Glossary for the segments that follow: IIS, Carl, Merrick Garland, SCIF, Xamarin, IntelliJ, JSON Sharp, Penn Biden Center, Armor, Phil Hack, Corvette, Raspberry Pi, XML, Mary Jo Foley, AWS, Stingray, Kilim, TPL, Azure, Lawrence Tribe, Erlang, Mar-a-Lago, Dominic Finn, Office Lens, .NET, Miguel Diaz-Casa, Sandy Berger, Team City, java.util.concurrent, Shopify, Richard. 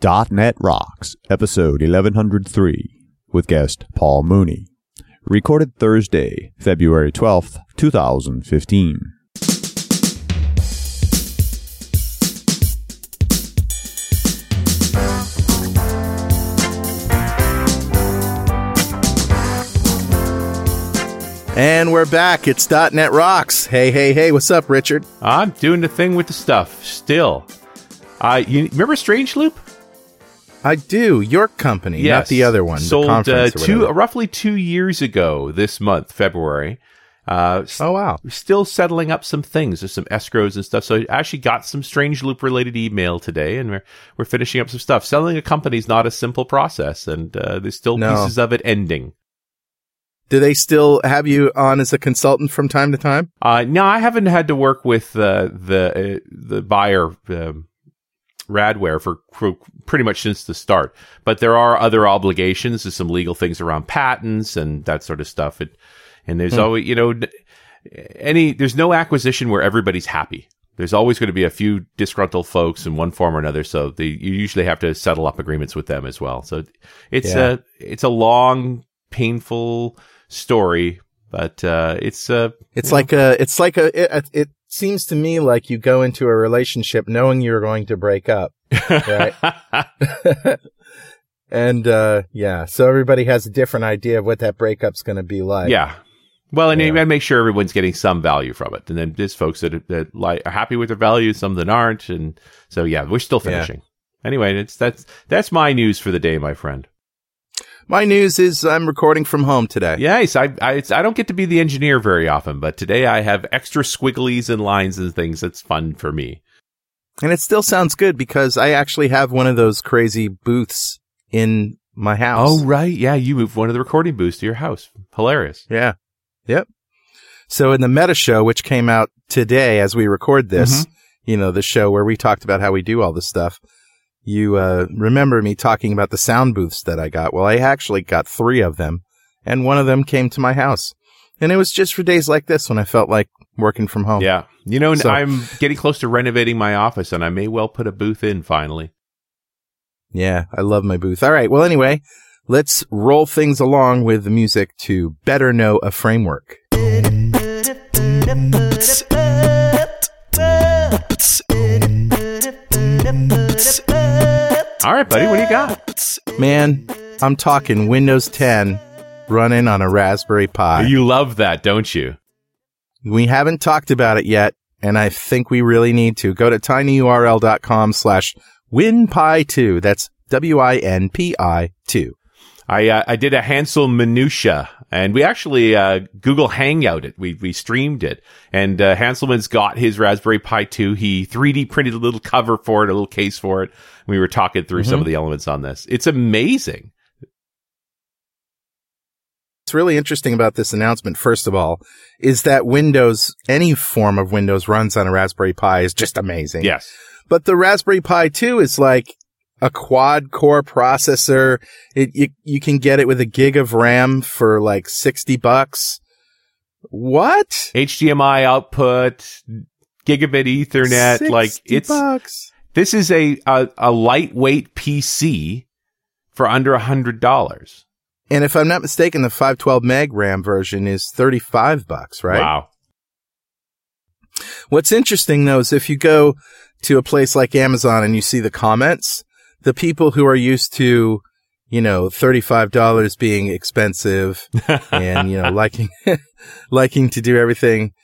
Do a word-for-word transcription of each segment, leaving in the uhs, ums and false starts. dot net Rocks, episode eleven oh three, with guest Paul Mooney. Recorded Thursday, February twelfth, two thousand fifteen. And we're back. It's .dot net Rocks. Hey, hey, hey. What's up, Richard? I'm doing the thing with the stuff still. Uh, you remember Strange Loop? I do. Your company, yes. Not the other one. Sold the conference uh, two, uh, roughly two years ago this month, February. Uh, oh, wow. St- still settling up some things. There's some escrows and stuff. So I actually got some Strange Loop related email today, and we're, we're finishing up some stuff. Selling a company is not a simple process, and uh, there's still no. pieces of it ending. Do they still have you on as a consultant from time to time? Uh, no, I haven't had to work with uh, the uh, the buyer, um, Radware, for, for pretty much since the start. But there are other obligations. There's some legal things around patents and that sort of stuff. And, and there's mm. always, you know, any there's no acquisition where everybody's happy. There's always going to be a few disgruntled folks in one form or another, so they, you usually have to settle up agreements with them as well. So it's yeah. a it's a long, painful story, but uh it's uh it's like know. a it's like a it, it seems to me like you go into a relationship knowing you're going to break up, right? And uh yeah so everybody has a different idea of what that breakup's going to be like. Yeah well and yeah. You gotta make sure everyone's getting some value from it, and then there's folks that, that like are happy with their value, some that aren't, and so yeah we're still finishing. yeah. Anyway, it's that's that's my news for the day, my friend. My news is I'm recording from home today. Yes, I I, it's, I don't get to be the engineer very often, but today I have extra squigglies and lines and things. That's fun for me. And it still sounds good because I actually have one of those crazy booths in my house. Oh, right. Yeah, you moved one of the recording booths to your house. Hilarious. Yeah. Yep. So in the Meta Show, which came out today as we record this, mm-hmm. you know, the show where we talked about how we do all this stuff, You uh, remember me talking about the sound booths that I got. Well, I actually got three of them, and one of them came to my house. And it was just for days like this when I felt like working from home. Yeah. You know, so, I'm getting close to renovating my office, and I may well put a booth in finally. Yeah, I love my booth. All right. Well, anyway, let's roll things along with the music to Better Know a Framework. All right, buddy, what do you got? Man, I'm talking Windows ten running on a Raspberry Pi. You love that, don't you? We haven't talked about it yet, and I think we really need to. Go to tinyurl.com slash winpi2. That's W I N P I two. I uh, I did a Hansel Minutia, and we actually uh, Google Hangout it. We we streamed it, and uh, Hanselman's got his Raspberry Pi two. He three D printed a little cover for it, a little case for it. We were talking through mm-hmm. some of the elements on this. It's amazing. What's really interesting about this announcement, first of all, is that Windows, any form of Windows, runs on a Raspberry Pi is just amazing. Yes, but the Raspberry Pi two is like a quad core processor. It, you, you can get it with a gig of RAM for like sixty bucks. What? H D M I output, gigabit Ethernet. sixty like it's bucks. This is a, a, a lightweight P C for under a hundred dollars. And if I'm not mistaken, the five twelve meg RAM version is thirty-five bucks, right? Wow. What's interesting though is if you go to a place like Amazon and you see the comments, the people who are used to, you know, thirty-five dollars being expensive and, you know, liking liking to do everything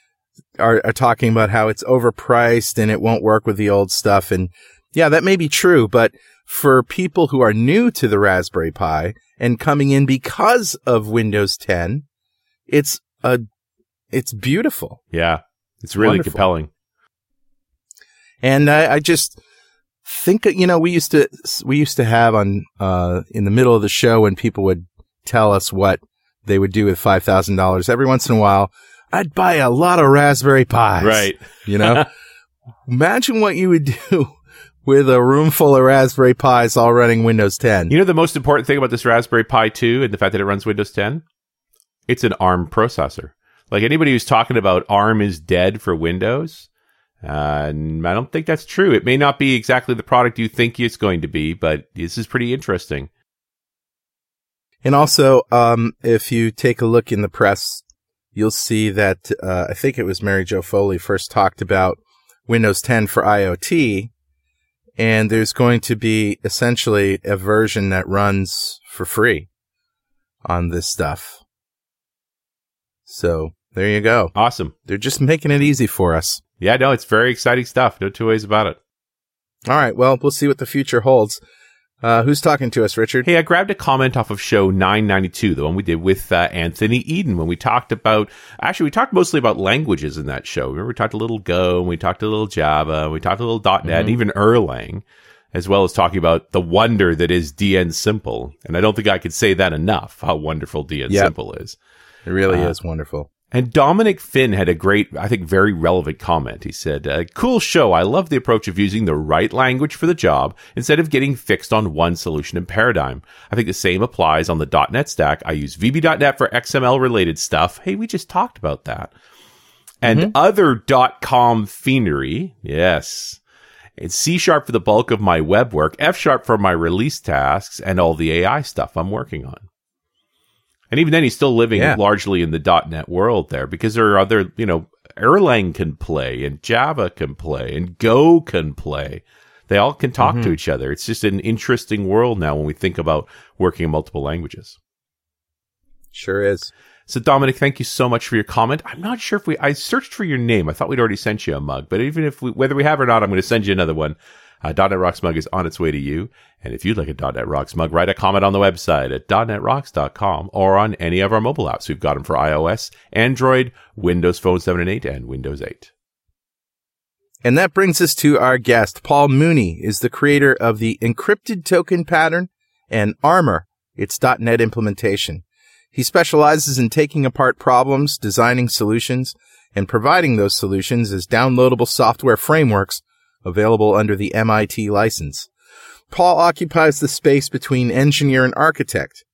are, are talking about how it's overpriced and it won't work with the old stuff. And yeah, that may be true, but for people who are new to the Raspberry Pi and coming in because of Windows ten, it's a it's beautiful. Yeah, it's really wonderful. Compelling. And I, I just... Think, you know, we used to, we used to have on, uh, in the middle of the show when people would tell us what they would do with five thousand dollars. Every once in a while, I'd buy a lot of Raspberry Pis. Right. You know, imagine what you would do with a room full of Raspberry Pis all running Windows ten. You know, the most important thing about this Raspberry Pi two and the fact that it runs Windows ten, it's an ARM processor. Like anybody who's talking about ARM is dead for Windows. Uh, and I don't think that's true. It may not be exactly the product you think it's going to be, but this is pretty interesting. And also, um, if you take a look in the press, you'll see that uh, I think it was Mary Jo Foley first talked about Windows ten for IoT, and there's going to be essentially a version that runs for free on this stuff. So there you go. Awesome. They're just making it easy for us. Yeah, no, it's very exciting stuff. No two ways about it. All right. Well, we'll see what the future holds. Uh, who's talking to us, Richard? Hey, I grabbed a comment off of show nine ninety-two, the one we did with uh, Anthony Eden, when we talked about, actually, we talked mostly about languages in that show. Remember, we talked a little Go, and we talked a little Java, and we talked a little .NET, mm-hmm. and even Erlang, as well as talking about the wonder that is DNSimple. And I don't think I could say that enough, how wonderful DNSimple yep. is. It really uh, is wonderful. And Dominic Finn had a great, I think, very relevant comment. He said, uh, cool show. I love the approach of using the right language for the job instead of getting fixed on one solution and paradigm. I think the same applies on the .NET stack. I use V B dot net for X M L-related stuff. Hey, we just talked about that. And mm-hmm. other .com finery. Yes. It's C Sharp for the bulk of my web work, F Sharp for my release tasks, and all the A I stuff I'm working on. And even then, he's still living yeah. largely in the .NET world there, because there are other, you know, Erlang can play, and Java can play, and Go can play. They all can talk mm-hmm. to each other. It's just an interesting world now when we think about working in multiple languages. Sure is. So, Dominic, thank you so much for your comment. I'm not sure if we... I searched for your name. I thought we'd already sent you a mug. But even if we... Whether we have or not, I'm going to send you another one. Uh, .NET Rocks mug is on its way to you. And if you'd like a .NET Rocks mug, write a comment on the website at dot net rocks dot com or on any of our mobile apps. We've got them for iOS, Android, Windows Phone seven and eight, and Windows eight. And that brings us to our guest. Paul Mooney is the creator of the Encrypted Token Pattern and Armor, its .NET implementation. He specializes in taking apart problems, designing solutions, and providing those solutions as downloadable software frameworks available under the M I T license. Paul occupies the space between engineer and architect.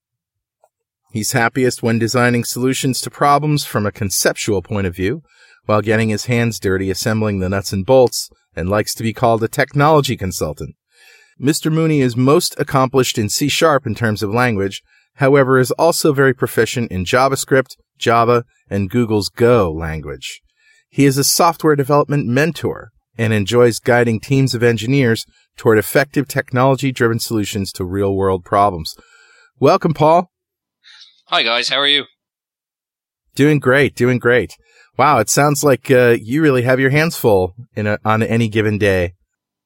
He's happiest when designing solutions to problems from a conceptual point of view, while getting his hands dirty assembling the nuts and bolts, and likes to be called a technology consultant. Mister Mooney is most accomplished in C Sharp in terms of language, however, is also very proficient in JavaScript, Java, and Google's Go language. He is a software development mentor and enjoys guiding teams of engineers toward effective technology-driven solutions to real-world problems. Welcome, Paul. Hi, guys. How are you? Doing great. Doing great. Wow, it sounds like uh, you really have your hands full in a, on any given day.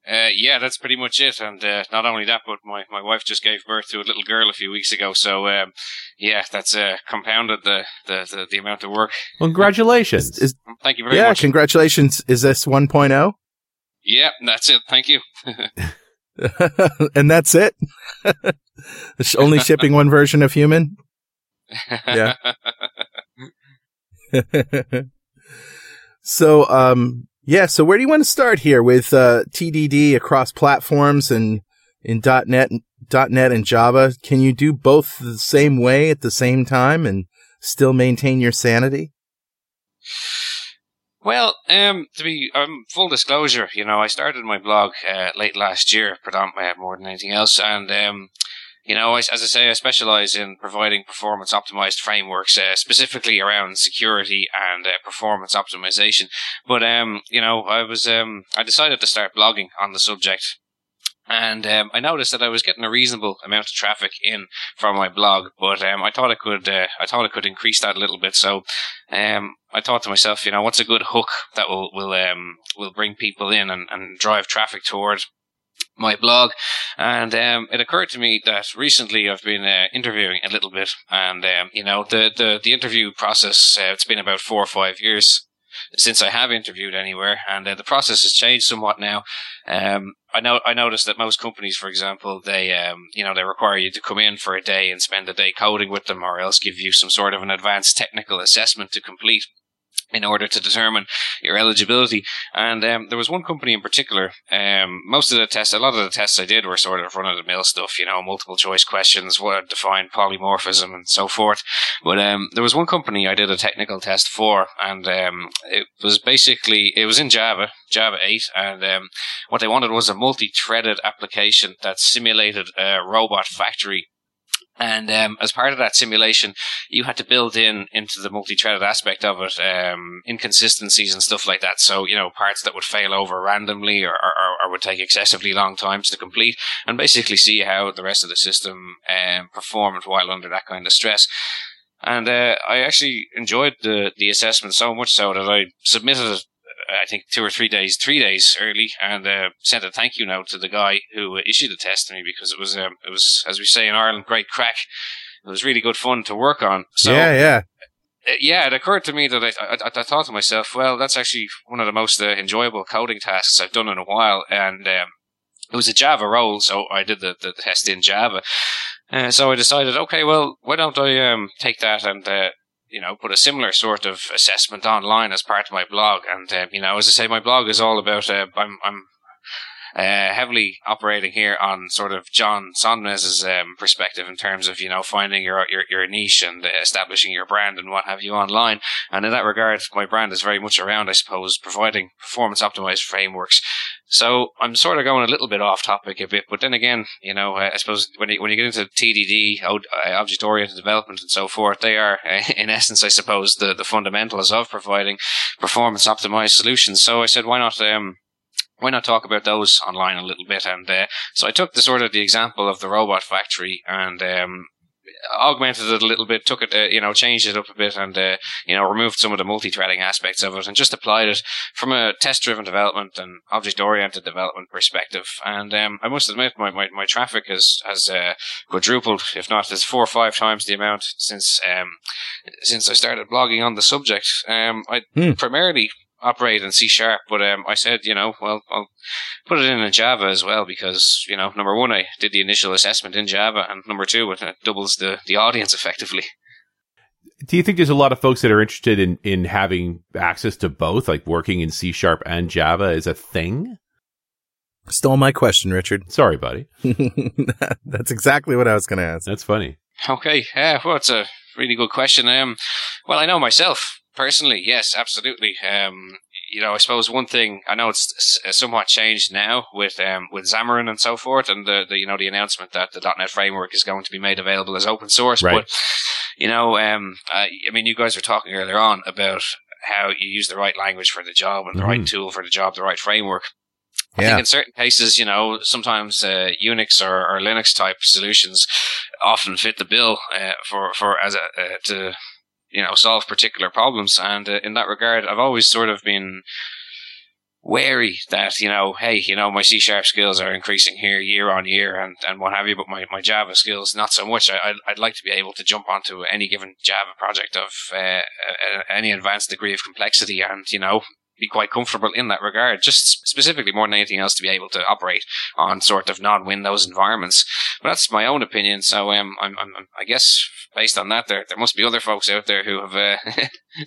Uh, yeah, that's pretty much it. And uh, not only that, but my, my wife just gave birth to a little girl a few weeks ago. So, um, yeah, that's uh, compounded the, the, the, the amount of work. Well, congratulations. Is, is, Thank you very yeah, much. Yeah, congratulations. Is this one point oh? Yeah, that's it. Thank you. And that's it? Only shipping one version of human? Yeah. So, um... yeah, so where do you want to start here with uh, T D D across platforms and in .NET, .NET and Java? Can you do both the same way at the same time and still maintain your sanity? Well, um, to be um, full disclosure, you know, I started my blog uh, late last year, predominantly more than anything else, and um, you know, as I say, I specialize in providing performance-optimized frameworks, uh, specifically around security and uh, performance optimization. But, um, you know, I was um, I decided to start blogging on the subject. And um, I noticed that I was getting a reasonable amount of traffic in from my blog, but um, I thought I could uh, I thought I could increase that a little bit. So um, I thought to myself, you know, what's a good hook that will will um, will bring people in and, and drive traffic towards my blog? And um, it occurred to me that recently I've been uh, interviewing a little bit, and um, you know the the, the interview process. Uh, it's been about four or five years since I have interviewed anywhere, and uh, the process has changed somewhat now. Um, I know I noticed that most companies, for example, they um, you know they require you to come in for a day and spend a day coding with them, or else give you some sort of an advanced technical assessment to complete. in order to determine your eligibility. And um, there was one company in particular, um, most of the tests, a lot of the tests I did were sort of run-of-the-mill stuff, you know, multiple choice questions, what defined polymorphism and so forth. But um, there was one company I did a technical test for, and um, it was basically, it was in Java, Java eight, and um, what they wanted was a multi-threaded application that simulated a robot factory. And um, as part of that simulation, you had to build in into the multi-threaded aspect of it um, inconsistencies and stuff like that. So, you know, parts that would fail over randomly or, or, or would take excessively long times to complete, and basically see how the rest of the system um, performed while under that kind of stress. And uh, I actually enjoyed the, the assessment so much so that I submitted it, I think two or three days, three days early, and uh, sent a thank you note to the guy who issued the test to me, because it was, um, it was, as we say in Ireland, great crack. It was really good fun to work on. So, yeah, yeah. Yeah, it occurred to me that I, I, I thought to myself, well, that's actually one of the most uh, enjoyable coding tasks I've done in a while, and um, it was a Java role, so I did the, the test in Java. Uh, so I decided, okay, well, why don't I um, take that and... Uh, you know, put a similar sort of assessment online as part of my blog. And, uh, you know, as I say, my blog is all about, uh, I'm, I'm uh, heavily operating here on sort of John Sonmez's um, perspective in terms of, you know, finding your, your, your niche and establishing your brand and what have you online. And in that regard, my brand is very much around, I suppose, providing performance optimized frameworks. So I'm sort of going a little bit off topic a bit, but then again, you know, I suppose when you, when you get into T D D, object-oriented development and so forth, they are, in essence, I suppose, the, the fundamentals of providing performance-optimized solutions. So I said, why not... Um, Why not talk about those online a little bit? And uh, so I took the sort of the example of the robot factory and um, augmented it a little bit, took it, uh, you know, changed it up a bit, and uh, you know, removed some of the multi-threading aspects of it, and just applied it from a test-driven development and object-oriented development perspective. And um, I must admit, my my, my traffic has has uh, quadrupled, if not, it's four or five times the amount since um, since I started blogging on the subject. Um, I hmm. primarily operate in C Sharp, but um, I said, you know, well, I'll put it in, in Java as well, because, you know, number one, I did the initial assessment in Java, and number two, it doubles the, the audience effectively. Do you think there's a lot of folks that are interested in, in having access to both, like working in C Sharp and Java is a thing? Stole my question, Richard. Sorry, buddy. That's exactly what I was going to ask. That's funny. Okay. Yeah, well, it's a really good question. Um, well, I know myself. Personally, yes, absolutely. Um, you know, I suppose one thing, I know it's somewhat changed now with um, with Xamarin and so forth, and the, the you know the announcement that the .NET framework is going to be made available as open source. Right. But you know, um, I, I mean, you guys were talking earlier on about how you use the right language for the job and mm-hmm. the right tool for the job, the right framework. I yeah. think in certain cases, you know, sometimes uh, Unix or, or Linux type solutions often fit the bill uh, for for as a uh, to you know, solve particular problems. And uh, in that regard, I've always sort of been wary that, you know, hey, you know, my C Sharp skills are increasing here year on year and, and what have you, but my, my Java skills, not so much. I, I'd, I'd like to be able to jump onto any given Java project of uh, any advanced degree of complexity and, you know, be quite comfortable in that regard, just specifically more than anything else to be able to operate on sort of non-Windows environments. But that's my own opinion. So um, I'm, I'm, I guess based on that, there there must be other folks out there who have uh,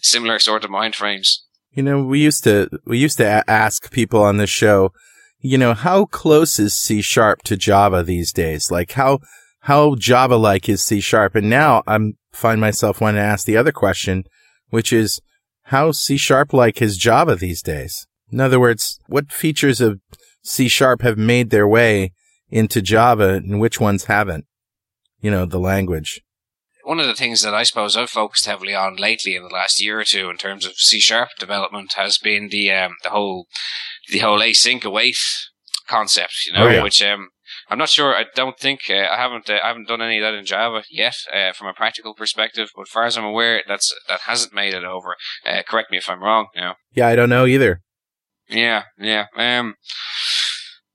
similar sort of mind frames. You know, we used to we used to a- ask people on this show, you know, how close is C Sharp to Java these days? Like how how Java-like is C Sharp? And now I'm find myself wanting to ask the other question, which is, how C-sharp-like is Java these days? In other words, what features of C-sharp have made their way into Java and which ones haven't? You know, the language. One of the things that I suppose I've focused heavily on lately in the last year or two in terms of C-sharp development has been the um, the whole the whole async await concept, you know, oh, yeah. which... Um, I'm not sure. I don't think uh, I haven't. Uh, I haven't done any of that in Java yet, uh, from a practical perspective. But as far as I'm aware, that's that hasn't made it over. Uh, correct me if I'm wrong. You know. Yeah, I don't know either. Yeah, yeah. Um,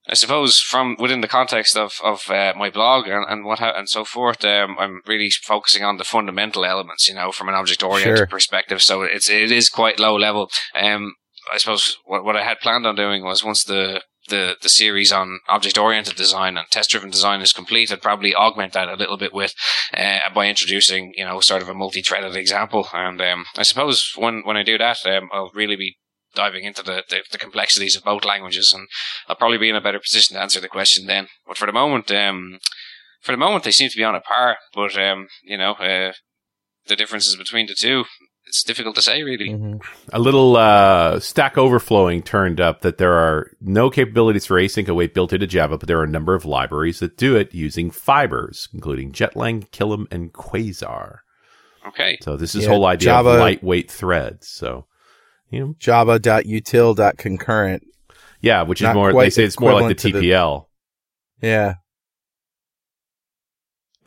I suppose from within the context of of uh, my blog and, and what ha- and so forth, um, I'm really focusing on the fundamental elements, you know, from an object-oriented sure. perspective. So it's it is quite low level. Um, I suppose what what I had planned on doing was once the the, the series on object-oriented design and test-driven design is complete, I'd probably augment that a little bit with uh, by introducing, you know, sort of a multi-threaded example. And um, I suppose when when I do that, um, I'll really be diving into the, the, the complexities of both languages, and I'll probably be in a better position to answer the question then. But for the moment, um, for the moment, they seem to be on a par. But um, you know, uh, the differences between the two, it's difficult to say, really. Mm-hmm. A little uh, Stack Overflowing turned up that there are no capabilities for async await built into Java, but there are a number of libraries that do it using fibers, including Jetlang, Kilim, and Quasar. Okay. So this is yeah, whole idea Java, of lightweight threads. So, you know, java dot util dot concurrent. Yeah, which is more, they say it's more like the T P L. The, yeah.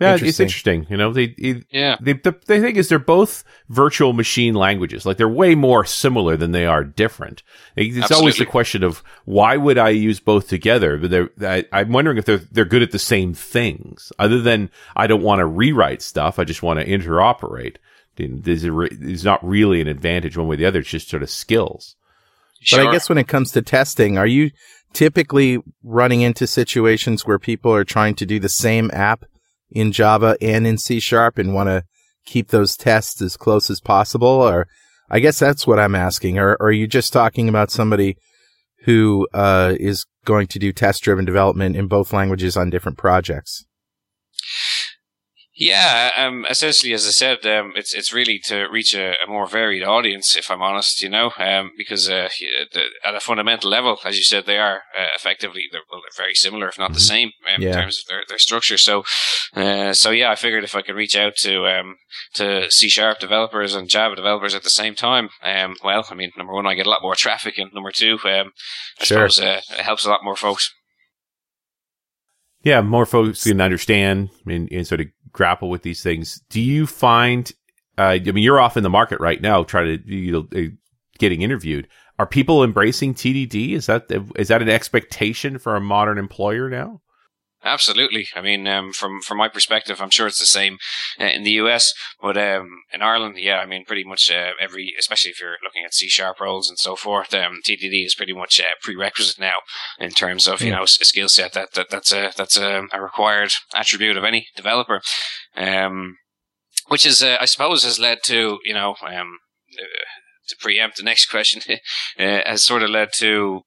Yeah, interesting. It's interesting. You know, they, they yeah. They, the, the thing is, they're both virtual machine languages. Like, they're way more similar than they are different. It's Absolutely. always the question of why would I use both together? But I, I'm wondering if they're they're good at the same things. Other than I don't want to rewrite stuff, I just want to interoperate. There's, a, there's not really an advantage one way or the other. It's just sort of skills. Sure. But I guess when it comes to testing, are you typically running into situations where people are trying to do the same app in Java and in C Sharp and want to keep those tests as close as possible? Or I guess that's what I'm asking. Or, or are you just talking about somebody who uh, is going to do test-driven development in both languages on different projects? Yeah, um, essentially, as I said, um, it's it's really to reach a, a more varied audience, if I'm honest, you know, um, because uh, the, at a fundamental level, as you said, they are uh, effectively they're, well, they're very similar, if not the same, um, yeah. in terms of their, their structure. So, uh, so yeah, I figured if I could reach out to um, to C Sharp developers and Java developers at the same time, um, well, I mean, number one, I get a lot more traffic, and number two, um, I sure. suppose uh, it helps a lot more folks. Yeah, more folks can understand and, and sort of grapple with these things. Do you find, uh, I mean, you're off in the market right now, trying to, you know, uh, getting interviewed. Are people embracing T D D? Is that, is that an expectation for a modern employer now? Absolutely. I mean, um, from from my perspective, I'm sure it's the same uh, in the U S, but um, in Ireland, yeah, I mean, pretty much uh, every, especially if you're looking at C Sharp roles and so forth, um, T D D is pretty much uh, prerequisite now in terms of you yeah. know a skill set that, that that's a that's a, a required attribute of any developer, um, which is uh, I suppose has led to you know um, uh, to preempt the next question uh, has sort of led to.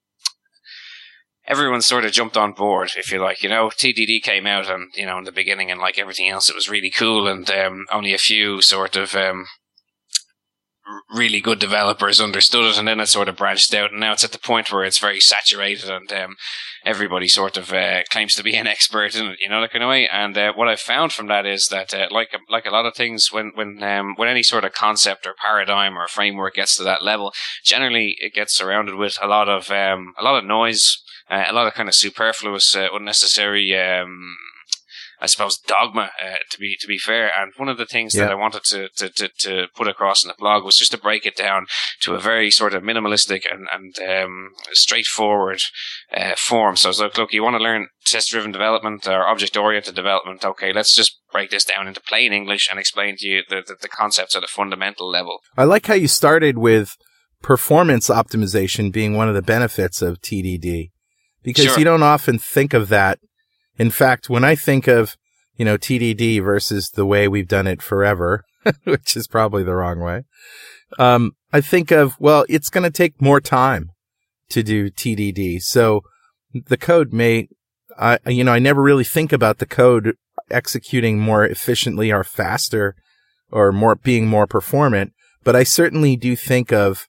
Everyone sort of jumped on board, if you like. You know, T D D came out, and you know, in the beginning, and like everything else, it was really cool, and um, only a few sort of um, really good developers understood it, and then it sort of branched out, and now it's at the point where it's very saturated, and um, everybody sort of uh, claims to be an expert in it, you know, that kind of way. And uh, what I've found from that is that, uh, like like a lot of things, when when um, when any sort of concept or paradigm or framework gets to that level, generally it gets surrounded with a lot of um, a lot of noise. Uh, a lot of kind of superfluous, uh, unnecessary, um, I suppose, dogma. Uh, to be to be fair, and one of the things yeah. that I wanted to, to to to put across in the blog was just to break it down to a very sort of minimalistic and and um, straightforward uh, form. So I was like, look, you want to learn test-driven development or object-oriented development? Okay, let's just break this down into plain English and explain to you the the, the concepts at a fundamental level. I like how you started with performance optimization being one of the benefits of T D D. Because sure. you don't often think of that. In fact, when I think of, you know, T D D versus the way we've done it forever, which is probably the wrong way, um, I think of, well, it's going to take more time to do T D D. So the code may, I, you know, I never really think about the code executing more efficiently or faster or more being more performant, but I certainly do think of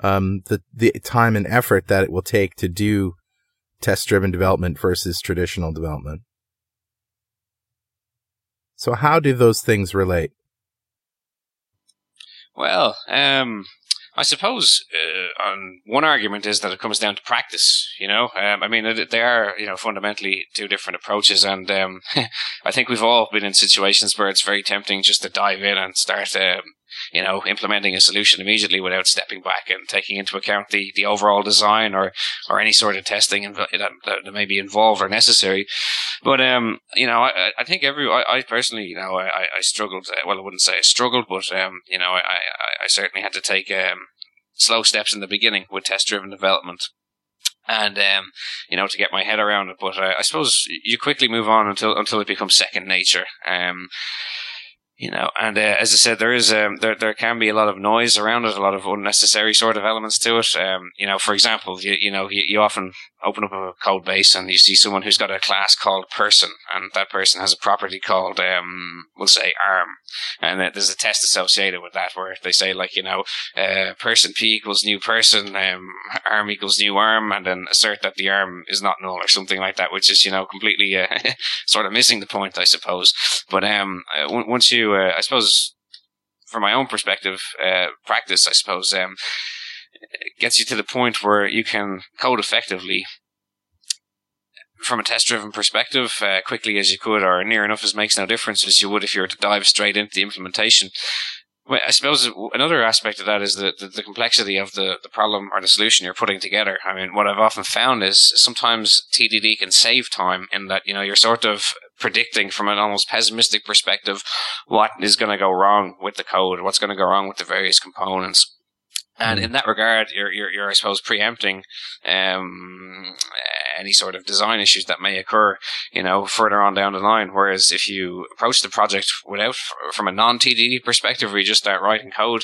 um, the the time and effort that it will take to do test-driven development versus traditional development. So how do those things relate? Well, um, I suppose uh, on one argument is that it comes down to practice, you know. Um, I mean, they are, you know, fundamentally two different approaches, and um, I think we've all been in situations where it's very tempting just to dive in and start um, you know, implementing a solution immediately without stepping back and taking into account the, the overall design or, or any sort of testing that, that, that may be involved or necessary. But, um, you know, I, I think every, I, I personally, you know, I, I struggled, well, I wouldn't say I struggled, but, um, you know, I, I, I certainly had to take um, slow steps in the beginning with test-driven development. and um, you know, to get my head around it. But uh, I suppose you quickly move on until until it becomes second nature. Um, You know, and uh, as I said, there is um, there there can be a lot of noise around it, a lot of unnecessary sort of elements to it. Um, you know, for example, you you know, you, you often open up a code base and you see someone who's got a class called person, and that person has a property called, um, we'll say arm, and uh, there's a test associated with that where they say, like, you know, uh, person P equals new person, um, arm equals new arm, and then assert that the arm is not null or something like that, which is, you know, completely uh, sort of missing the point, I suppose. But um, once you Uh, I suppose, from my own perspective, uh, practice, I suppose, um, gets you to the point where you can code effectively from a test-driven perspective, uh, quickly as you could, or near enough as makes no difference as you would if you were to dive straight into the implementation. Well, I suppose another aspect of that is the, the, the complexity of the, the problem or the solution you're putting together. I mean, what I've often found is sometimes T D D can save time in that, you know, you're sort of predicting from an almost pessimistic perspective what is going to go wrong with the code, what's going to go wrong with the various components. And in that regard, you're, you're, you're I suppose, preempting um, any sort of design issues that may occur, you know, further on down the line. Whereas if you approach the project without, from a non-T D D perspective, where you just start writing code,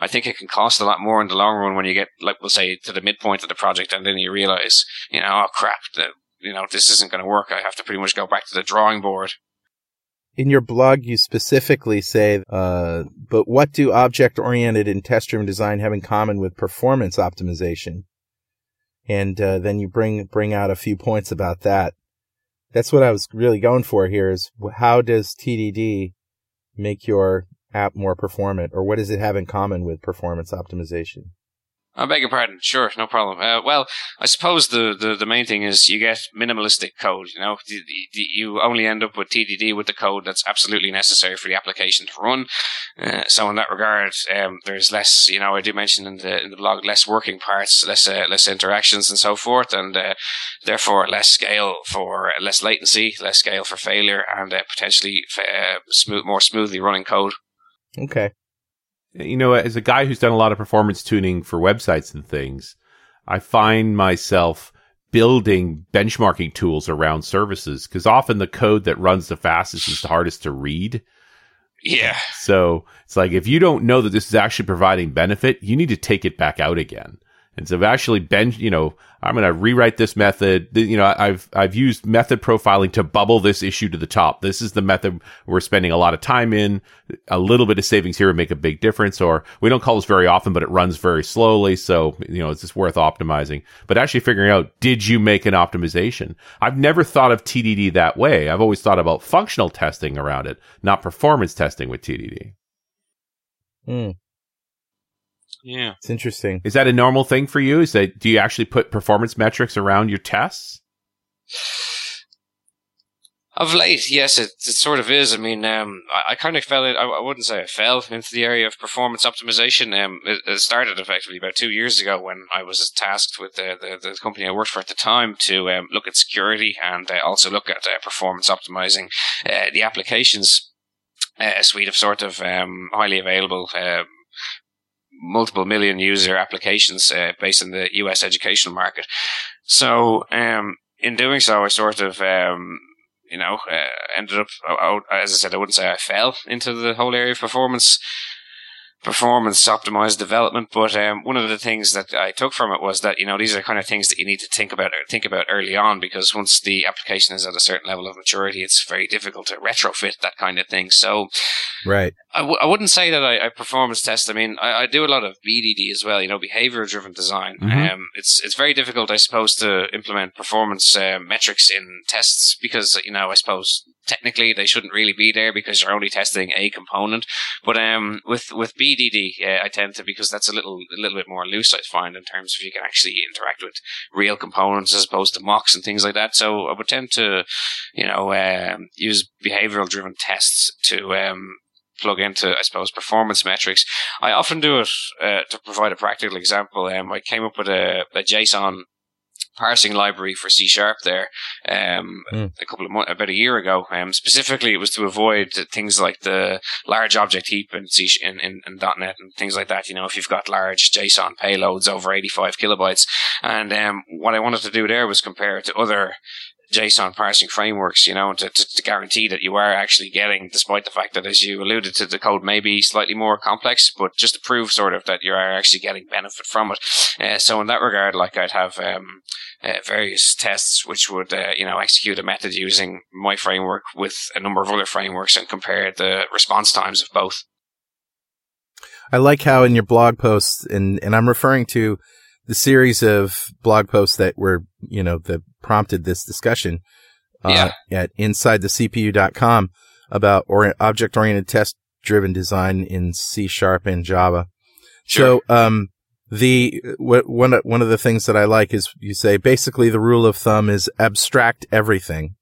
I think it can cost a lot more in the long run when you get, like, we'll say, to the midpoint of the project, and then you realize, you know, oh crap, the, you know, this isn't going to work. I have to pretty much go back to the drawing board. In your blog, you specifically say, uh, but what do object-oriented and test-driven design have in common with performance optimization? And uh, then you bring bring out a few points about that. That's what I was really going for here, is how does T D D make your app more performant, or what does it have in common with performance optimization? I beg your pardon. Sure, no problem. Uh, well, I suppose the, the, the main thing is you get minimalistic code. You know, the, the, you only end up with T D D with the code that's absolutely necessary for the application to run. Uh, so in that regard, um, there's less. You know, I do mention in the in the blog less working parts, less uh, less interactions, and so forth, and uh, therefore less scale for uh, less latency, less scale for failure, and uh, potentially uh, smooth, more smoothly running code. Okay. You know, as a guy who's done a lot of performance tuning for websites and things, I find myself building benchmarking tools around services, because often the code that runs the fastest is the hardest to read. Yeah. So it's like, if you don't know that this is actually providing benefit, you need to take it back out again. And so I've actually been, you know, I'm going to rewrite this method. You know, I've, I've used method profiling to bubble this issue to the top. This is the method we're spending a lot of time in. A little bit of savings here would make a big difference. Or we don't call this very often, but it runs very slowly. So, you know, is this worth optimizing? But actually figuring out, did you make an optimization? I've never thought of T D D that way. I've always thought about functional testing around it, not performance testing with T D D. Hmm. Yeah. It's interesting. Is that a normal thing for you? Is that, do you actually put performance metrics around your tests? Of late, yes, it, it sort of is. I mean, um, I, I kind of fell in, I, I wouldn't say I fell into the area of performance optimization. Um, it, it started effectively about two years ago when I was tasked with the, the, the company I worked for at the time to um, look at security and uh, also look at uh, performance optimizing uh, the applications, uh, a suite of sort of um, highly available uh, multiple million user applications uh, based in the U S educational market. So um, in doing so, I sort of, um, you know, uh, ended up, I, I, as I said, I wouldn't say I fell into the whole area of performance, performance optimized development. But um, one of the things that I took from it was that, you know, these are kind of things that you need to think about think about early on, because once the application is at a certain level of maturity, it's very difficult to retrofit that kind of thing. So right. I, w- I wouldn't say that I, I performance test. I mean, I, I do a lot of B D D as well, you know, behavior-driven design. Mm-hmm. Um, it's it's very difficult, I suppose, to implement performance uh, metrics in tests because, you know, I suppose technically they shouldn't really be there because you're only testing a component. But um, with with B D D, uh, I tend to, because that's a little a little bit more loose, I find, in terms of you can actually interact with real components as opposed to mocks and things like that. So I would tend to, you know, uh, use behavioral-driven tests to um, plug into, I suppose, performance metrics. I often do it uh, to provide a practical example. Um, I came up with a, a JSON parsing library for C Sharp there um, mm. a couple of months, about a year ago. Um, specifically, it was to avoid things like the large object heap in, C in, in, in .dot net and things like that. You know, if you've got large JSON payloads over eighty-five kilobytes. And um, what I wanted to do there was compare it to other JSON parsing frameworks, you know, to, to, to guarantee that you are actually getting, despite the fact that, as you alluded to, the code may be slightly more complex, but just to prove sort of that you are actually getting benefit from it. Uh, so in that regard, like I'd have um, uh, various tests which would, uh, you know, execute a method using my framework with a number of other frameworks and compare the response times of both. I like how in your blog posts, and, and I'm referring to the series of blog posts that were, you know, that prompted this discussion uh, yeah. at inside the C P U dot com about or object-oriented test-driven design in C Sharp and Java. Sure. So, um, the w- one one of the things that I like is you say basically the rule of thumb is abstract everything,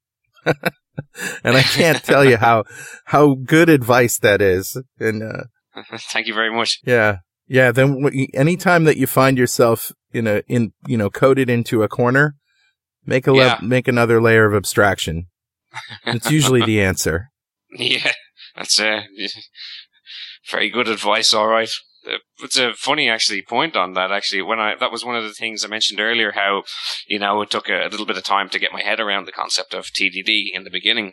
and I can't tell you how how good advice that is. And uh, thank you very much. Yeah. Yeah, then any time that you find yourself in a in you know coded into a corner, make a yeah. le- make another layer of abstraction. It's usually the answer. Yeah, that's uh, very good advice. All right. It's a funny actually point on that actually when I that was one of the things I mentioned earlier, how you know it took a, a little bit of time to get my head around the concept of T D D in the beginning.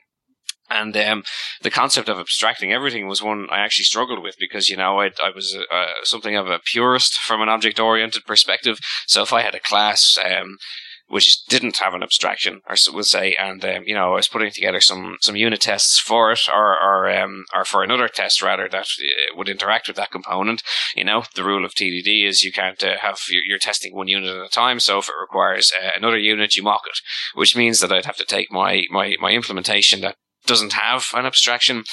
And um, the concept of abstracting everything was one I actually struggled with because, you know, I, I was uh, something of a purist from an object-oriented perspective. So if I had a class um, which didn't have an abstraction, or so we'll say, and, um, you know, I was putting together some, some unit tests for it or or, um, or for another test, rather, that would interact with that component, you know, the rule of T D D is you can't uh, have your, you're testing one unit at a time. So if it requires uh, another unit, you mock it, which means that I'd have to take my, my, my implementation that doesn't have an abstraction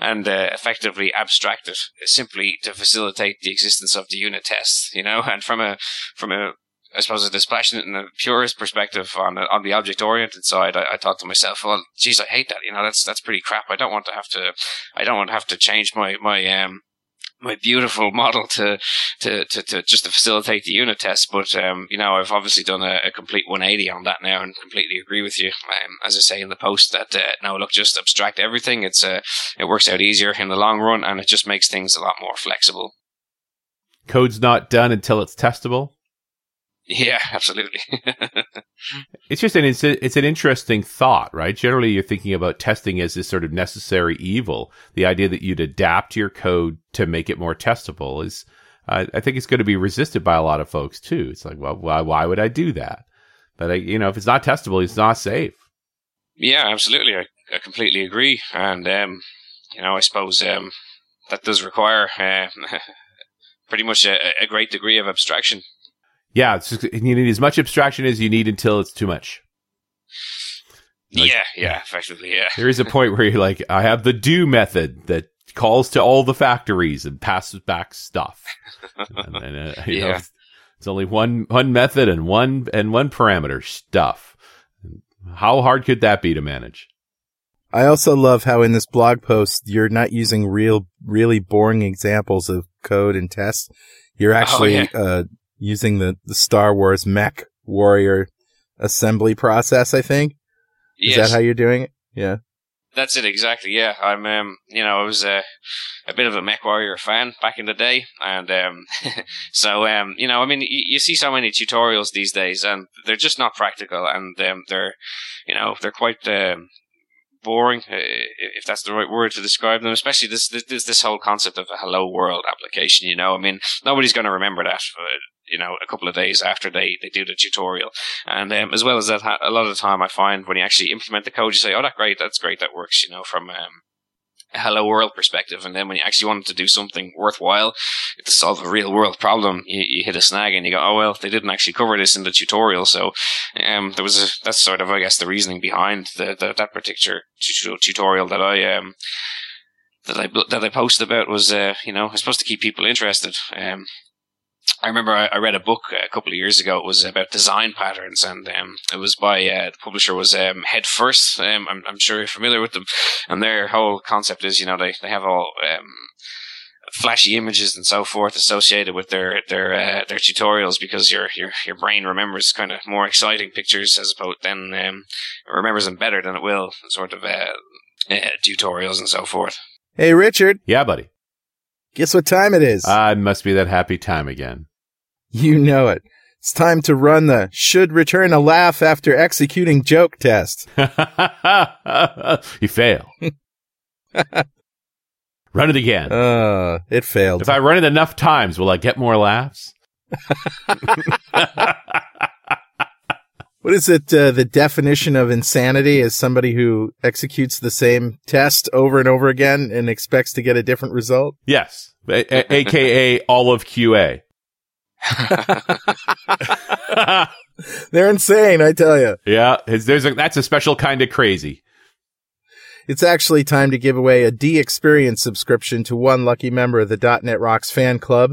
and uh, effectively abstract it simply to facilitate the existence of the unit test, you know, and from a, from a, I suppose a dispassionate and a purist perspective on a, on the object oriented side, I, I thought to myself, well, geez, I hate that, you know, that's, that's pretty crap. I don't want to have to, I don't want to have to change my, my, um, my beautiful model to, to, to, to just to facilitate the unit test. But, um, you know, I've obviously done a, a complete one eighty on that now and completely agree with you. Um, as I say in the post that, uh, no, look, just abstract everything. It's, uh, it works out easier in the long run and it just makes things a lot more flexible. Code's not done until it's testable. Yeah, absolutely. It's just an it's, a, it's an interesting thought, right? Generally, you're thinking about testing as this sort of necessary evil. The idea that you'd adapt your code to make it more testable is, uh, I think, it's going to be resisted by a lot of folks too. It's like, well, why why would I do that? But I, you know, if it's not testable, it's not safe. Yeah, absolutely. I, I completely agree, and um, you know, I suppose um, that does require uh, pretty much a, a great degree of abstraction. Yeah, it's just, you need as much abstraction as you need until it's too much. Like, yeah, yeah, effectively, yeah. There is a point where you're like, I have the do method that calls to all the factories and passes back stuff. And, and, uh, you yeah. know, it's, it's only one one method and one and one parameter stuff. How hard could that be to manage? I also love how in this blog post you're not using real, really boring examples of code and tests. You're actually. Oh, yeah. uh, Using the, the Star Wars Mech Warrior assembly process, I think. Yes. Is that how you're doing it? Yeah. That's it, exactly, yeah. I'm, um, you know, I was uh, a bit of a Mech Warrior fan back in the day, and um, so, um, you know, I mean, you, you see so many tutorials these days, and they're just not practical, and um, they're, you know, they're quite... Um, boring, if that's the right word to describe them, especially this this this whole concept of a hello world application, you know, I mean, nobody's going to remember that, you know, a couple of days after they, they do the tutorial. And um, as well as that, a lot of the time I find when you actually implement the code, you say, oh, that's great, that's great, that works, you know, from... Um, hello world perspective, and then when you actually wanted to do something worthwhile to solve a real world problem, you, you hit a snag and you go, oh well, they didn't actually cover this in the tutorial. So um, there was a, that's sort of I guess the reasoning behind the, the, that particular t- tutorial that I um, that I that I posted about was uh, you know, it's supposed to keep people interested. Um, I remember I read a book a couple of years ago. It was about design patterns, and um, it was by uh, the publisher was um, Head First. Um, I'm, I'm sure you're familiar with them, and their whole concept is, you know, they they have all um, flashy images and so forth associated with their their uh, their tutorials, because your your your brain remembers kind of more exciting pictures as opposed than um, it remembers them better than it will sort of uh, uh, tutorials and so forth. Hey, Richard. Yeah, buddy. Guess what time it is? Ah, uh, it must be that happy time again. You know it. It's time to run the should return a laugh after executing joke test. You fail. Run it again. Uh, it failed. If I run it enough times, will I get more laughs? What is it? Uh, the definition of insanity is somebody who executes the same test over and over again and expects to get a different result? Yes. A- a- AKA all of Q A. They're insane, I tell you. Yeah. There's a, that's a special kind of crazy. It's actually time to give away a D-Experience subscription to one lucky member of the .NET Rocks fan club.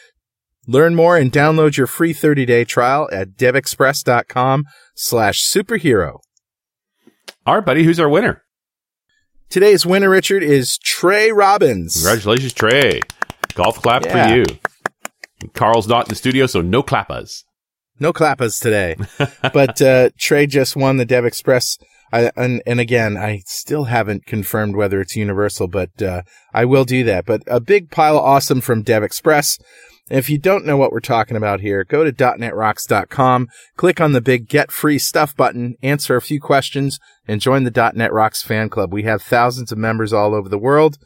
Learn more and download your free thirty-day trial at devexpress.com slash superhero. All right, buddy, who's our winner? Today's winner, Richard, is Trey Robbins. Congratulations, Trey. Golf clap yeah. for you. Carl's not in the studio, so no clappas. No clappas today. But uh, Trey just won the DevExpress. I, and, and again, I still haven't confirmed whether it's universal, but uh, I will do that. But a big pile of awesome from DevExpress. If you don't know what we're talking about here, go to dot net rocks dot com, click on the big Get Free Stuff button, answer a few questions, and join the .NET Rocks fan club. We have thousands of members all over the world.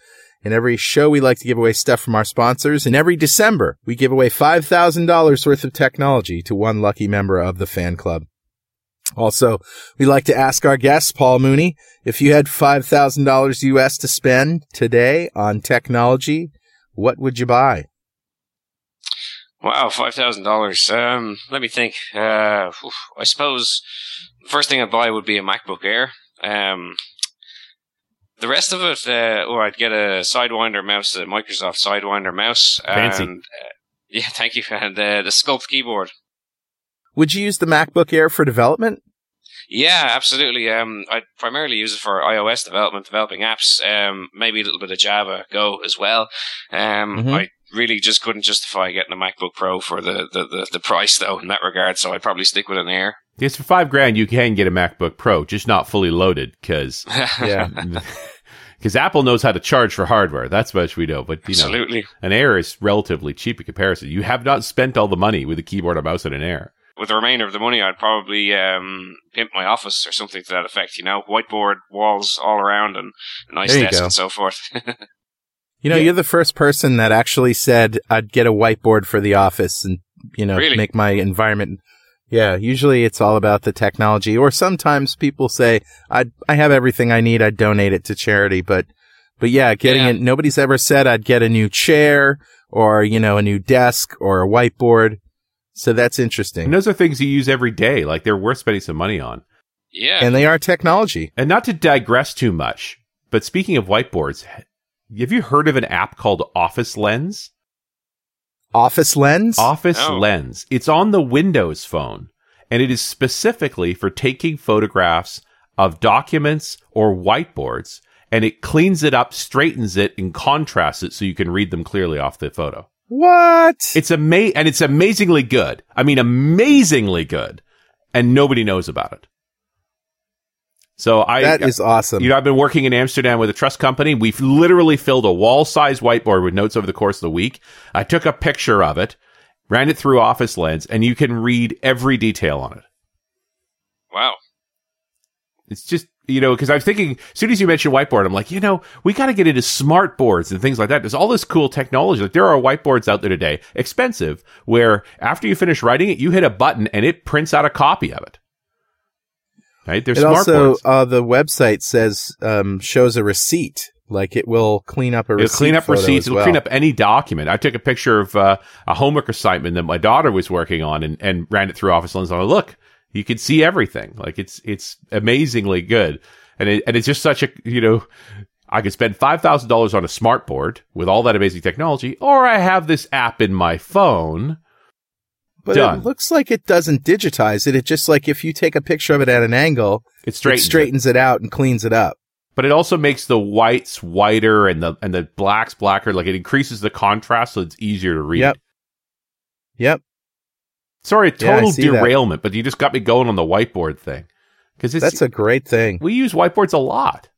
In every show, we like to give away stuff from our sponsors. And every December, we give away five thousand dollars worth of technology to one lucky member of the fan club. Also, we like to ask our guest, Paul Mooney, if you had five thousand dollars U S to spend today on technology, what would you buy? Wow, five thousand dollars. Um, let me think. Uh, I suppose the first thing I'd buy would be a MacBook Air. Um, the rest of it, uh, or I'd get a Sidewinder mouse, a Microsoft Sidewinder mouse. Fancy. And, uh, yeah, thank you. And uh, the Sculpt keyboard. Would you use the MacBook Air for development? Yeah, absolutely. Um, I primarily use it for iOS development, developing apps, um, maybe a little bit of Java, Go as well. Um, mm-hmm. I really just couldn't justify getting a MacBook Pro for the, the, the, the price, though, in that regard, so I'd probably stick with an Air. Yes, for five grand, you can get a MacBook Pro, just not fully loaded, because yeah. Apple knows how to charge for hardware. That's much we know. But you absolutely. know, an Air is relatively cheap in comparison. You have not spent all the money with a keyboard, a mouse, and an Air. With the remainder of the money, I'd probably um, pimp my office or something to that effect, you know? Whiteboard, walls all around, and a nice desk go. And so forth. You know, yeah. You're the first person that actually said, I'd get a whiteboard for the office and, you know, really? Make my environment. Yeah, usually it's all about the technology. Or sometimes people say, I'd, I have everything I need, I'd donate it to charity. But, but yeah, getting yeah. it, nobody's ever said I'd get a new chair or, you know, a new desk or a whiteboard. So that's interesting. And those are things you use every day. Like, they're worth spending some money on. Yeah. And they are technology. And not to digress too much, but speaking of whiteboards, have you heard of an app called Office Lens? Office Lens? Office oh. Lens. It's on the Windows phone, and it is specifically for taking photographs of documents or whiteboards, and it cleans it up, straightens it, and contrasts it so you can read them clearly off the photo. What? It's ama- and it's amazingly good. I mean, amazingly good. And nobody knows about it. So I That is awesome. You know, I've been working in Amsterdam with a trust company. We've literally filled a wall-sized whiteboard with notes over the course of the week. I took a picture of it, ran it through Office Lens, and you can read every detail on it. Wow. It's just, you know, because I was thinking, as soon as you mentioned whiteboard, I'm like, you know, we got to get into smart boards and things like that. There's all this cool technology. Like, there are whiteboards out there today, expensive, where after you finish writing it, you hit a button and it prints out a copy of it. Right? There's smart also, boards. Also, uh, the website says, um, shows a receipt Like, it will clean up a receipt. It'll clean up receipts. It'll well. clean up any document. I took a picture of uh, a homework assignment that my daughter was working on and, and ran it through Office Lens. And I look, you can see everything. Like, it's it's amazingly good. And it, and it's just such a, you know, I could spend five thousand dollars on a smart board with all that amazing technology, or I have this app in my phone. But Done. It looks like it doesn't digitize it. It just, like, if you take a picture of it at an angle, it straightens it, straightens it. it out and cleans it up. But it also makes the whites whiter and the and the blacks blacker. Like, it increases the contrast, so it's easier to read. Yep. Yep. Sorry, total yeah, derailment, that. But you just got me going on the whiteboard thing. Because that's a great thing. We use whiteboards a lot.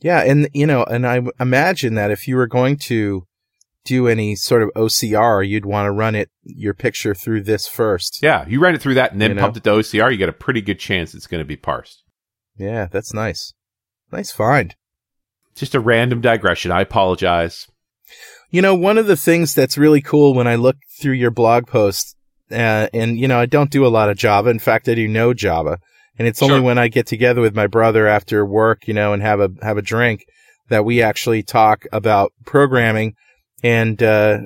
Yeah, and you know, and I imagine that if you were going to do any sort of O C R, you'd want to run it your picture through this first. Yeah, you ran it through that and then you pumped know? it to O C R. You got a pretty good chance it's going to be parsed. Yeah, that's nice. Nice find. Just a random digression. I apologize. You know, one of the things that's really cool when I look through your blog post, uh, and, you know, I don't do a lot of Java. In fact, I do no Java. And it's sure. only when I get together with my brother after work, you know, and have a have a drink that we actually talk about programming. And uh,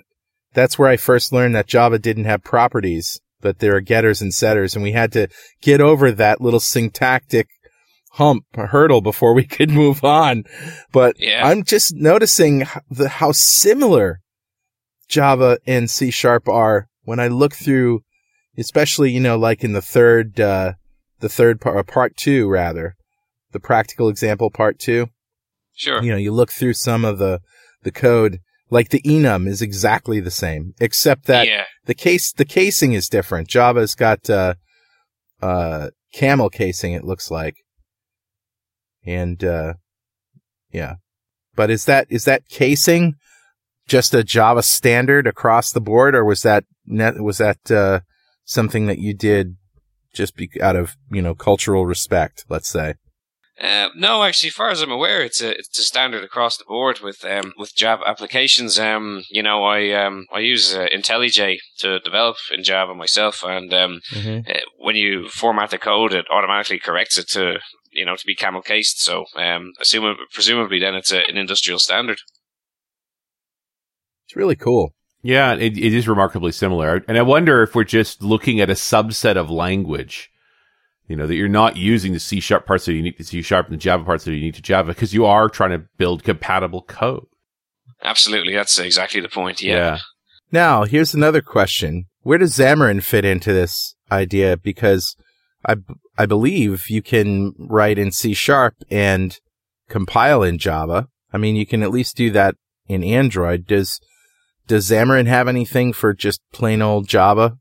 that's where I first learned that Java didn't have properties, that there are getters and setters. And we had to get over that little syntactic hump, a hurdle, before we could move on. But yeah. I'm just noticing the, how similar Java and C Sharp are when I look through, especially, you know, like in the third, uh, the third part, part two, rather, the practical example part two. Sure. You know, you look through some of the, the code, like the enum is exactly the same, except that yeah. the case, the casing is different. Java's got, uh, uh, camel casing, it looks like. And, uh, yeah, but is that, is that casing just a Java standard across the board, or was that net, was that, uh, something that you did just be, out of, you know, cultural respect, let's say? Uh, no, actually, as far as I'm aware, it's a, it's a standard across the board with, um, with Java applications. Um, you know, I, um, I use uh, IntelliJ to develop in Java myself. And, um, mm-hmm. uh, when you format the code, it automatically corrects it to, you know, to be camel cased. So, um, assume, presumably then it's a, an industrial standard. It's really cool. Yeah, it, it is remarkably similar. And I wonder if we're just looking at a subset of language, you know, that you're not using the C Sharp parts that are unique to C Sharp and the Java parts that are unique to Java, because you are trying to build compatible code. Absolutely. That's exactly the point. Yeah. yeah. Now, here's another question. Where does Xamarin fit into this idea? Because I, I believe you can write in C Sharp and compile in Java. I mean, you can at least do that in Android. Does does Xamarin have anything for just plain old Java?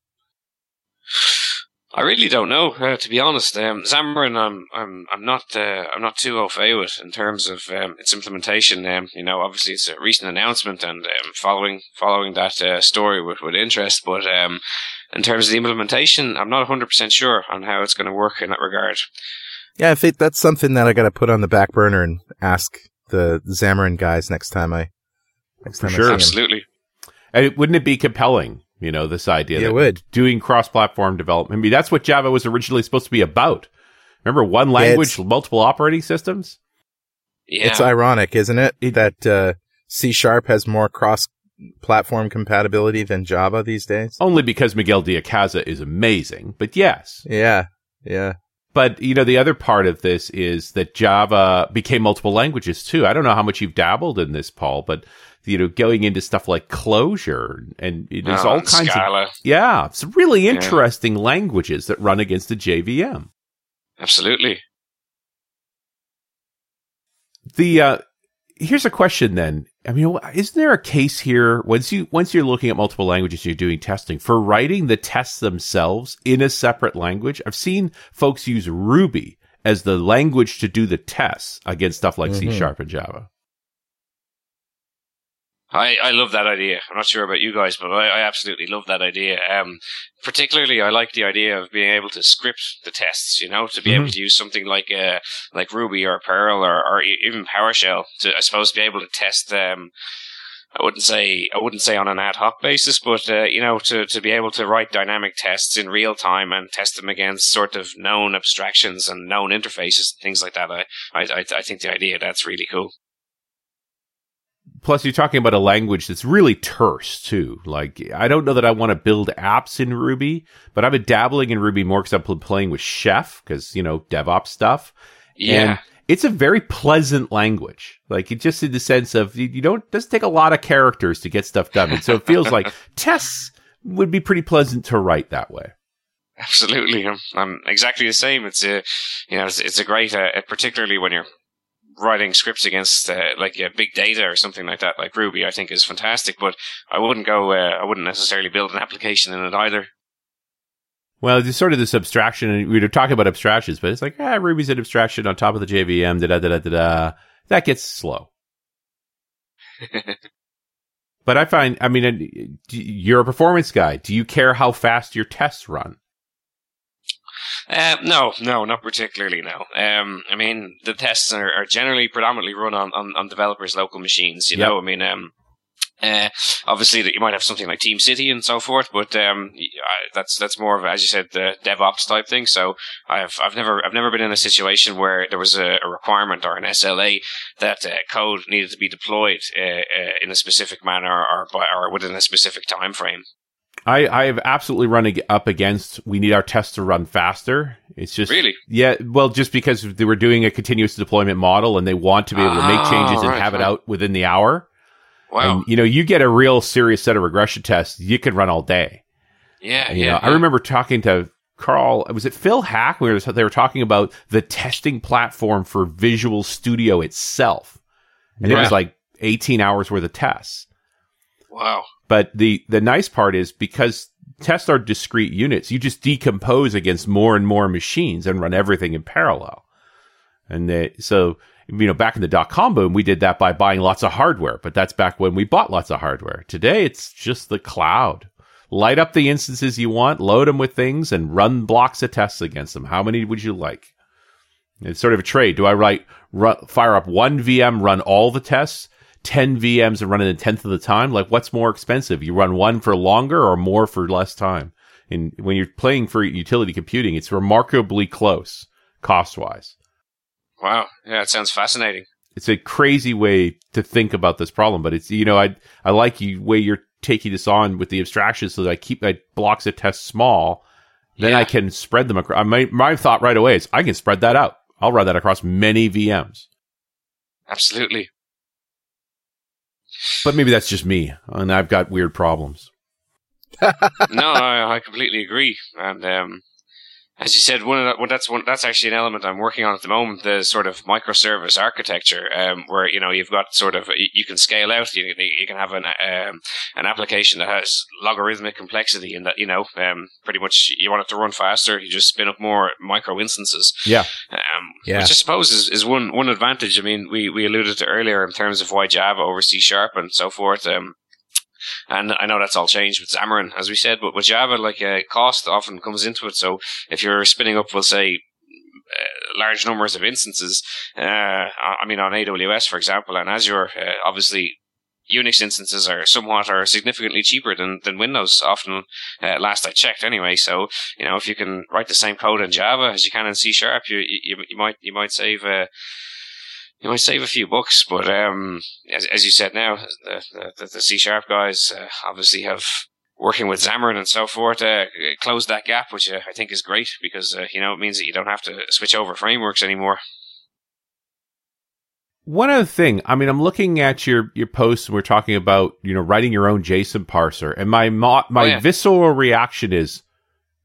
I really don't know, uh, to be honest. Um, Xamarin, I'm I'm I'm not uh, I'm not too au fait with in terms of um, its implementation. Um, you know, obviously it's a recent announcement, and um, following following that uh, story with with interest, but. Um, In terms of the implementation, I'm not one hundred percent sure on how it's going to work in that regard. Yeah, I think that's something that I got to put on the back burner and ask the Xamarin guys next time I. Next For time sure, I absolutely. And it, wouldn't it be compelling? You know, this idea yeah, that it would. Doing cross-platform development. I mean, that's what Java was originally supposed to be about. Remember, one language, it's, multiple operating systems. Yeah, it's ironic, isn't it, it that uh, C Sharp has more cross. platform compatibility than Java these days? Only because Miguel Diaz-Casa is amazing, but yes. Yeah, yeah. But, you know, the other part of this is that Java became multiple languages, too. I don't know how much you've dabbled in this, Paul, but, you know, going into stuff like Clojure and you know, there's oh, all and kinds Scala. of... Yeah, it's really interesting yeah. languages that run against the J V M. Absolutely. The... uh Here's a question then. I mean, isn't there a case here, once you, once you're looking at multiple languages, you're doing testing, for writing the tests themselves in a separate language? I've seen folks use Ruby as the language to do the tests against stuff like mm-hmm. C Sharp and Java. I, I love that idea. I'm not sure about you guys, but I, I absolutely love that idea. Um, particularly, I like the idea of being able to script the tests, you know, to be mm-hmm. able to use something like uh, like Ruby or Perl or, or even PowerShell to, I suppose, be able to test um, I wouldn't say I wouldn't say on an ad hoc basis, but uh, you know, to, to be able to write dynamic tests in real time and test them against sort of known abstractions and known interfaces and things like that, I I, I think the idea of that's really cool. Plus, you're talking about a language that's really terse too. Like, I don't know that I want to build apps in Ruby, but I've been dabbling in Ruby more because I've been playing with Chef, because you know, DevOps stuff. Yeah. And it's a very pleasant language. Like, it just in the sense of, you don't, it doesn't take a lot of characters to get stuff done. And so it feels like tests would be pretty pleasant to write that way. Absolutely. I'm, I'm exactly the same. It's a, you know, it's, it's a great, uh, particularly when you're writing scripts against uh, like yeah, big data or something like that, like Ruby, I think is fantastic, but I wouldn't go, uh, I wouldn't necessarily build an application in it either. Well, it's sort of this abstraction, and we were talking about abstractions, but it's like, ah, Ruby's an abstraction on top of the J V M, da da da da da. That gets slow. But I find, I mean, you're a performance guy. Do you care how fast your tests run? Uh, no, no, not particularly, no. Um, I mean, the tests are, are generally predominantly run on, on, on developers' local machines, you yep. know? I mean, um, uh, obviously that you might have something like Team City and so forth, but, um, that's, that's more of, as you said, the DevOps type thing. So I've, I've never, I've never been in a situation where there was a, a requirement or an S L A that uh, code needed to be deployed, uh, uh, in a specific manner or, by, or within a specific time frame. I, I have absolutely run up against, we need our tests to run faster. It's just, really? Yeah, well, just because they were doing a continuous deployment model and they want to be able to make changes oh, right, and have right. it out within the hour. Wow. And, you know, you get a real serious set of regression tests, you could run all day. Yeah. You yeah, know, yeah. I remember talking to Carl, was it Phil Hack? We were, they were talking about the testing platform for Visual Studio itself. And yeah. it was like eighteen hours worth of tests. Wow. But the, the nice part is, because tests are discrete units, you just decompose against more and more machines and run everything in parallel. And they, so, you know, back in the dot-com boom, we did that by buying lots of hardware, but that's back when we bought lots of hardware. Today, it's just the cloud. Light up the instances you want, load them with things, and run blocks of tests against them. How many would you like? It's sort of a trade. Do I write, run, fire up one V M, run all the tests? ten V Ms and run it a tenth of the time? Like, what's more expensive? You run one for longer or more for less time? And when you're playing for utility computing, it's remarkably close cost-wise. Wow. Yeah, it sounds fascinating. It's a crazy way to think about this problem, but it's, you know, I I like the way you're taking this on with the abstraction, so that I keep my blocks of tests small, then yeah. I can spread them across. My, my thought right away is, I can spread that out. I'll run that across many V Ms. Absolutely. But maybe that's just me, and I've got weird problems. No, I, I completely agree. And um, as you said, one of the, well, that's one, that's actually an element I'm working on at the moment, the sort of microservice architecture, um, where, you know, you've got sort of, you, you can scale out, you, you can have an um, an application that has logarithmic complexity, and that, you know, um, pretty much you want it to run faster, you just spin up more micro instances. Yeah. Um, yeah. Which I suppose is, is one, one advantage. I mean, we, we alluded to earlier in terms of why Java over C Sharp and so forth. Um, And I know that's all changed with Xamarin, as we said, but with Java, like, uh, cost often comes into it. So if you're spinning up, we'll say, uh, large numbers of instances, uh, I mean, on A W S, for example, and Azure, uh, obviously, Unix instances are somewhat or significantly cheaper than, than Windows often, uh, last I checked anyway. So, you know, if you can write the same code in Java as you can in C Sharp, you, you, you might, you might save, uh, You might save a few bucks, but um, as, as you said now, the, the, the C Sharp guys uh, obviously have, working with Xamarin and so forth, uh, closed that gap, which uh, I think is great, because uh, you know, it means that you don't have to switch over frameworks anymore. One other thing, I mean, I'm looking at your, your posts, and we're talking about, you know, writing your own JSON parser, and my mo- my oh, yeah. visceral reaction is,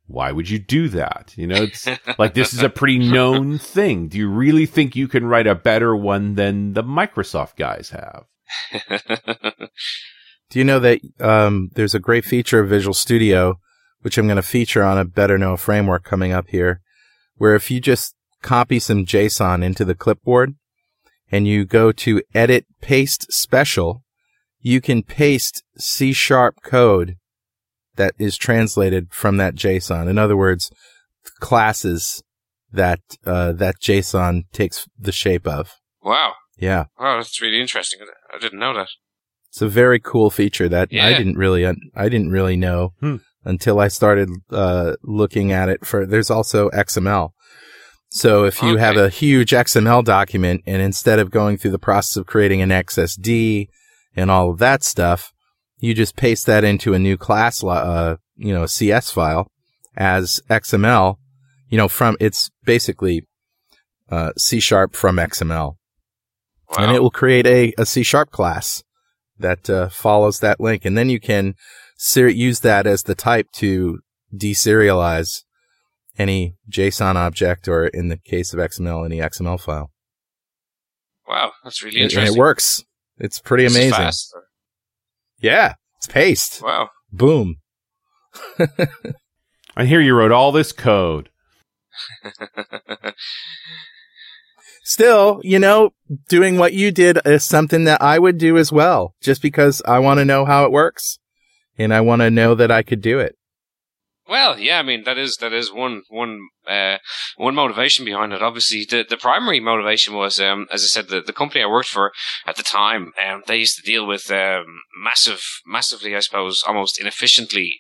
why would you do that? You know, it's like, this is a pretty known thing. Do you really think you can write a better one than the Microsoft guys have? Do you know that um, there's a great feature of Visual Studio, which I'm going to feature on a Better Know framework coming up here, where if you just copy some JSON into the clipboard and you go to Edit Paste Special, you can paste C-sharp code that is translated from that JSON. In other words, classes that uh, that JSON takes the shape of. Wow. Yeah. Wow, that's really interesting. I didn't know that. It's a very cool feature that yeah. I didn't really un- I didn't really know hmm. until I started uh, looking at it. For there's also X M L. So if you okay. have a huge X M L document, and instead of going through the process of creating an X S D and all of that stuff, you just paste that into a new class, uh, you know, C S file as X M L. You know, from it's basically uh, C Sharp from X M L, wow. and it will create a, a C Sharp class that uh, follows that link, and then you can ser- use that as the type to deserialize any JSON object, or in the case of X M L, any X M L file. Wow, that's really interesting. And it works. It's pretty this amazing. Fast. Yeah, it's paced. Wow. Boom. I hear you wrote all this code. Still, you know, doing what you did is something that I would do as well, just because I want to know how it works, and I want to know that I could do it. Well, yeah, I mean that is that is one one uh, one motivation behind it. Obviously, the, the primary motivation was, um, as I said, the, the company I worked for at the time, um, they used to deal with um, massive, massively, I suppose, almost inefficiently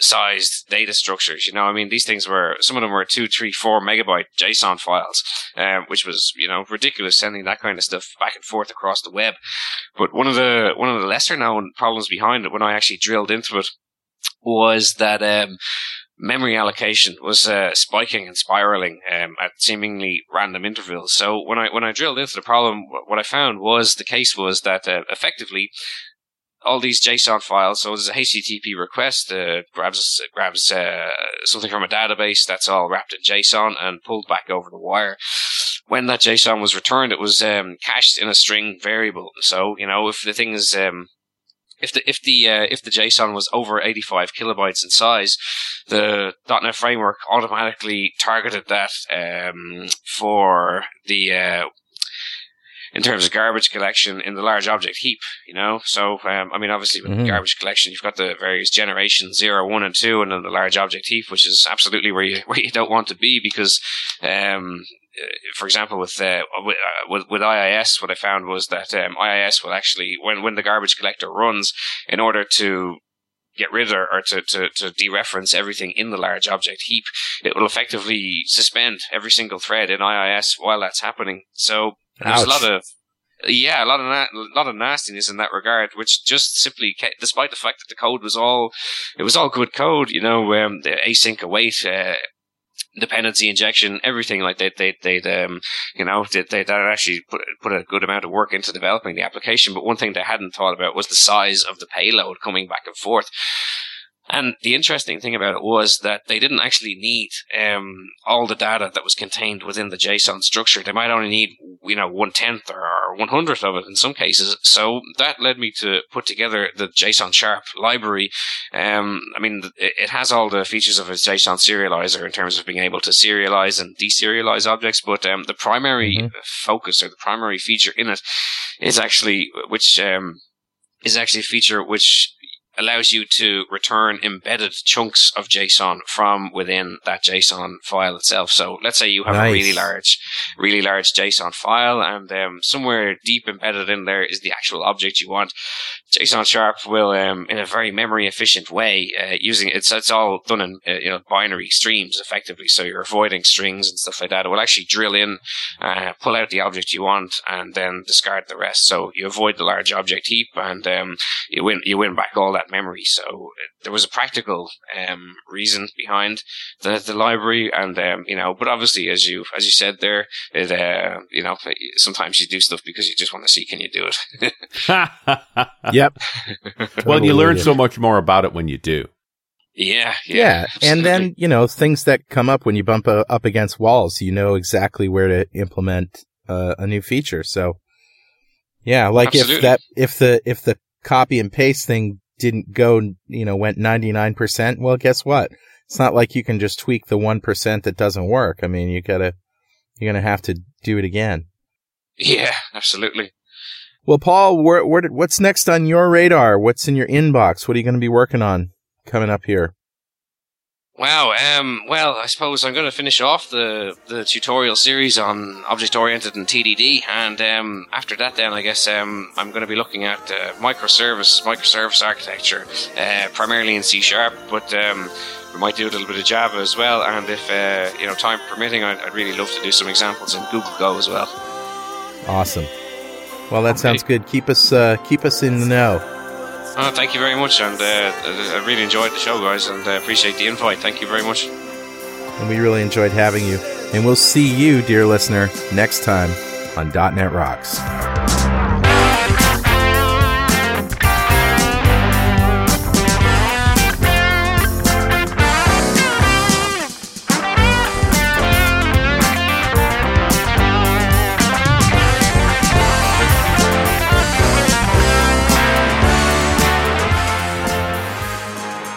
sized data structures. You know, I mean, these things were, some of them were two, three, four megabyte JSON files, um, which was, you know, ridiculous sending that kind of stuff back and forth across the web. But one of the one of the lesser known problems behind it, when I actually drilled into it, was that um, memory allocation was uh, spiking and spiraling um, at seemingly random intervals. So when I when I drilled into the problem, what I found was the case was that uh, effectively all these JSON files. So there's a H T T P request, uh, grabs grabs uh, something from a database that's all wrapped in JSON and pulled back over the wire. When that JSON was returned, it was um, cached in a string variable. So you know if the thing is um, If the if the uh, if the JSON was over eighty-five kilobytes in size, the .NET framework automatically targeted that um, for the uh, in terms of garbage collection in the large object heap. You know, so um, I mean, obviously with mm-hmm. garbage collection, you've got the various generations zero, one, and two, and then the large object heap, which is absolutely where you where you don't want to be because. Um, For example, with, uh, with with I I S, what I found was that um, I I S will actually, when, when the garbage collector runs, in order to get rid of or to, to, to dereference everything in the large object heap, it will effectively suspend every single thread in I I S while that's happening. So there's Ouch. a lot of yeah, a lot of na- a lot of nastiness in that regard, which just simply, ca- despite the fact that the code was all it was all good code, you know, um, the async await. Uh, Dependency injection, everything like that. They, they, they, um, you know, they, they actually put put a good amount of work into developing the application. But one thing they hadn't thought about was the size of the payload coming back and forth. And the interesting thing about it was that they didn't actually need um, all the data that was contained within the JSON structure. They might only need, you know, one tenth or one hundredth of it in some cases. So that led me to put together the JSON Sharp library. Um, I mean, it has all the features of a JSON serializer in terms of being able to serialize and deserialize objects. But um, the primary mm-hmm. focus or the primary feature in it is actually which um, is actually a feature which allows you to return embedded chunks of JSON from within that JSON file itself. So let's say you have nice. a really large, really large JSON file, and um, somewhere deep embedded in there is the actual object you want. JSON Sharp will, um, in a very memory efficient way, uh, using it's it's all done in uh, you know binary streams effectively. So you're avoiding strings and stuff like that. It will actually drill in, uh, pull out the object you want, and then discard the rest. So you avoid the large object heap, and um, you win you win back all that memory. So there was a practical um, reason behind the, the library, and um, you know, but obviously, as you as you said there, it uh, you know, sometimes you do stuff because you just want to see can you do it. Yep. Totally. Well, you learn so much more about it when you do. Yeah, yeah, yeah. And then you know things that come up when you bump a, up against walls, you know exactly where to implement uh, a new feature. So yeah, like absolutely. if that if the if the copy and paste thing didn't go, you know, went ninety-nine percent. Well, guess what? It's not like you can just tweak the one percent that doesn't work. I mean, you gotta, you're going to have to do it again. Yeah, absolutely. Well, Paul, where, where did, what's next on your radar? What's in your inbox? What are you going to be working on coming up here? Wow. Um, well, I suppose I'm going to finish off the, the tutorial series on object-oriented and T D D, and um, after that then I guess um, I'm going to be looking at uh, microservice, microservice architecture, uh, primarily in C Sharp, but um, we might do a little bit of Java as well, and if uh, you know, time permitting, I'd, I'd really love to do some examples in Google Go as well. Awesome. Well, that okay. sounds good. Keep us, uh, keep us in the know. Oh, thank you very much, and uh, I really enjoyed the show, guys, and I uh, appreciate the invite. Thank you very much. And we really enjoyed having you. And we'll see you, dear listener, next time on .dot net Rocks.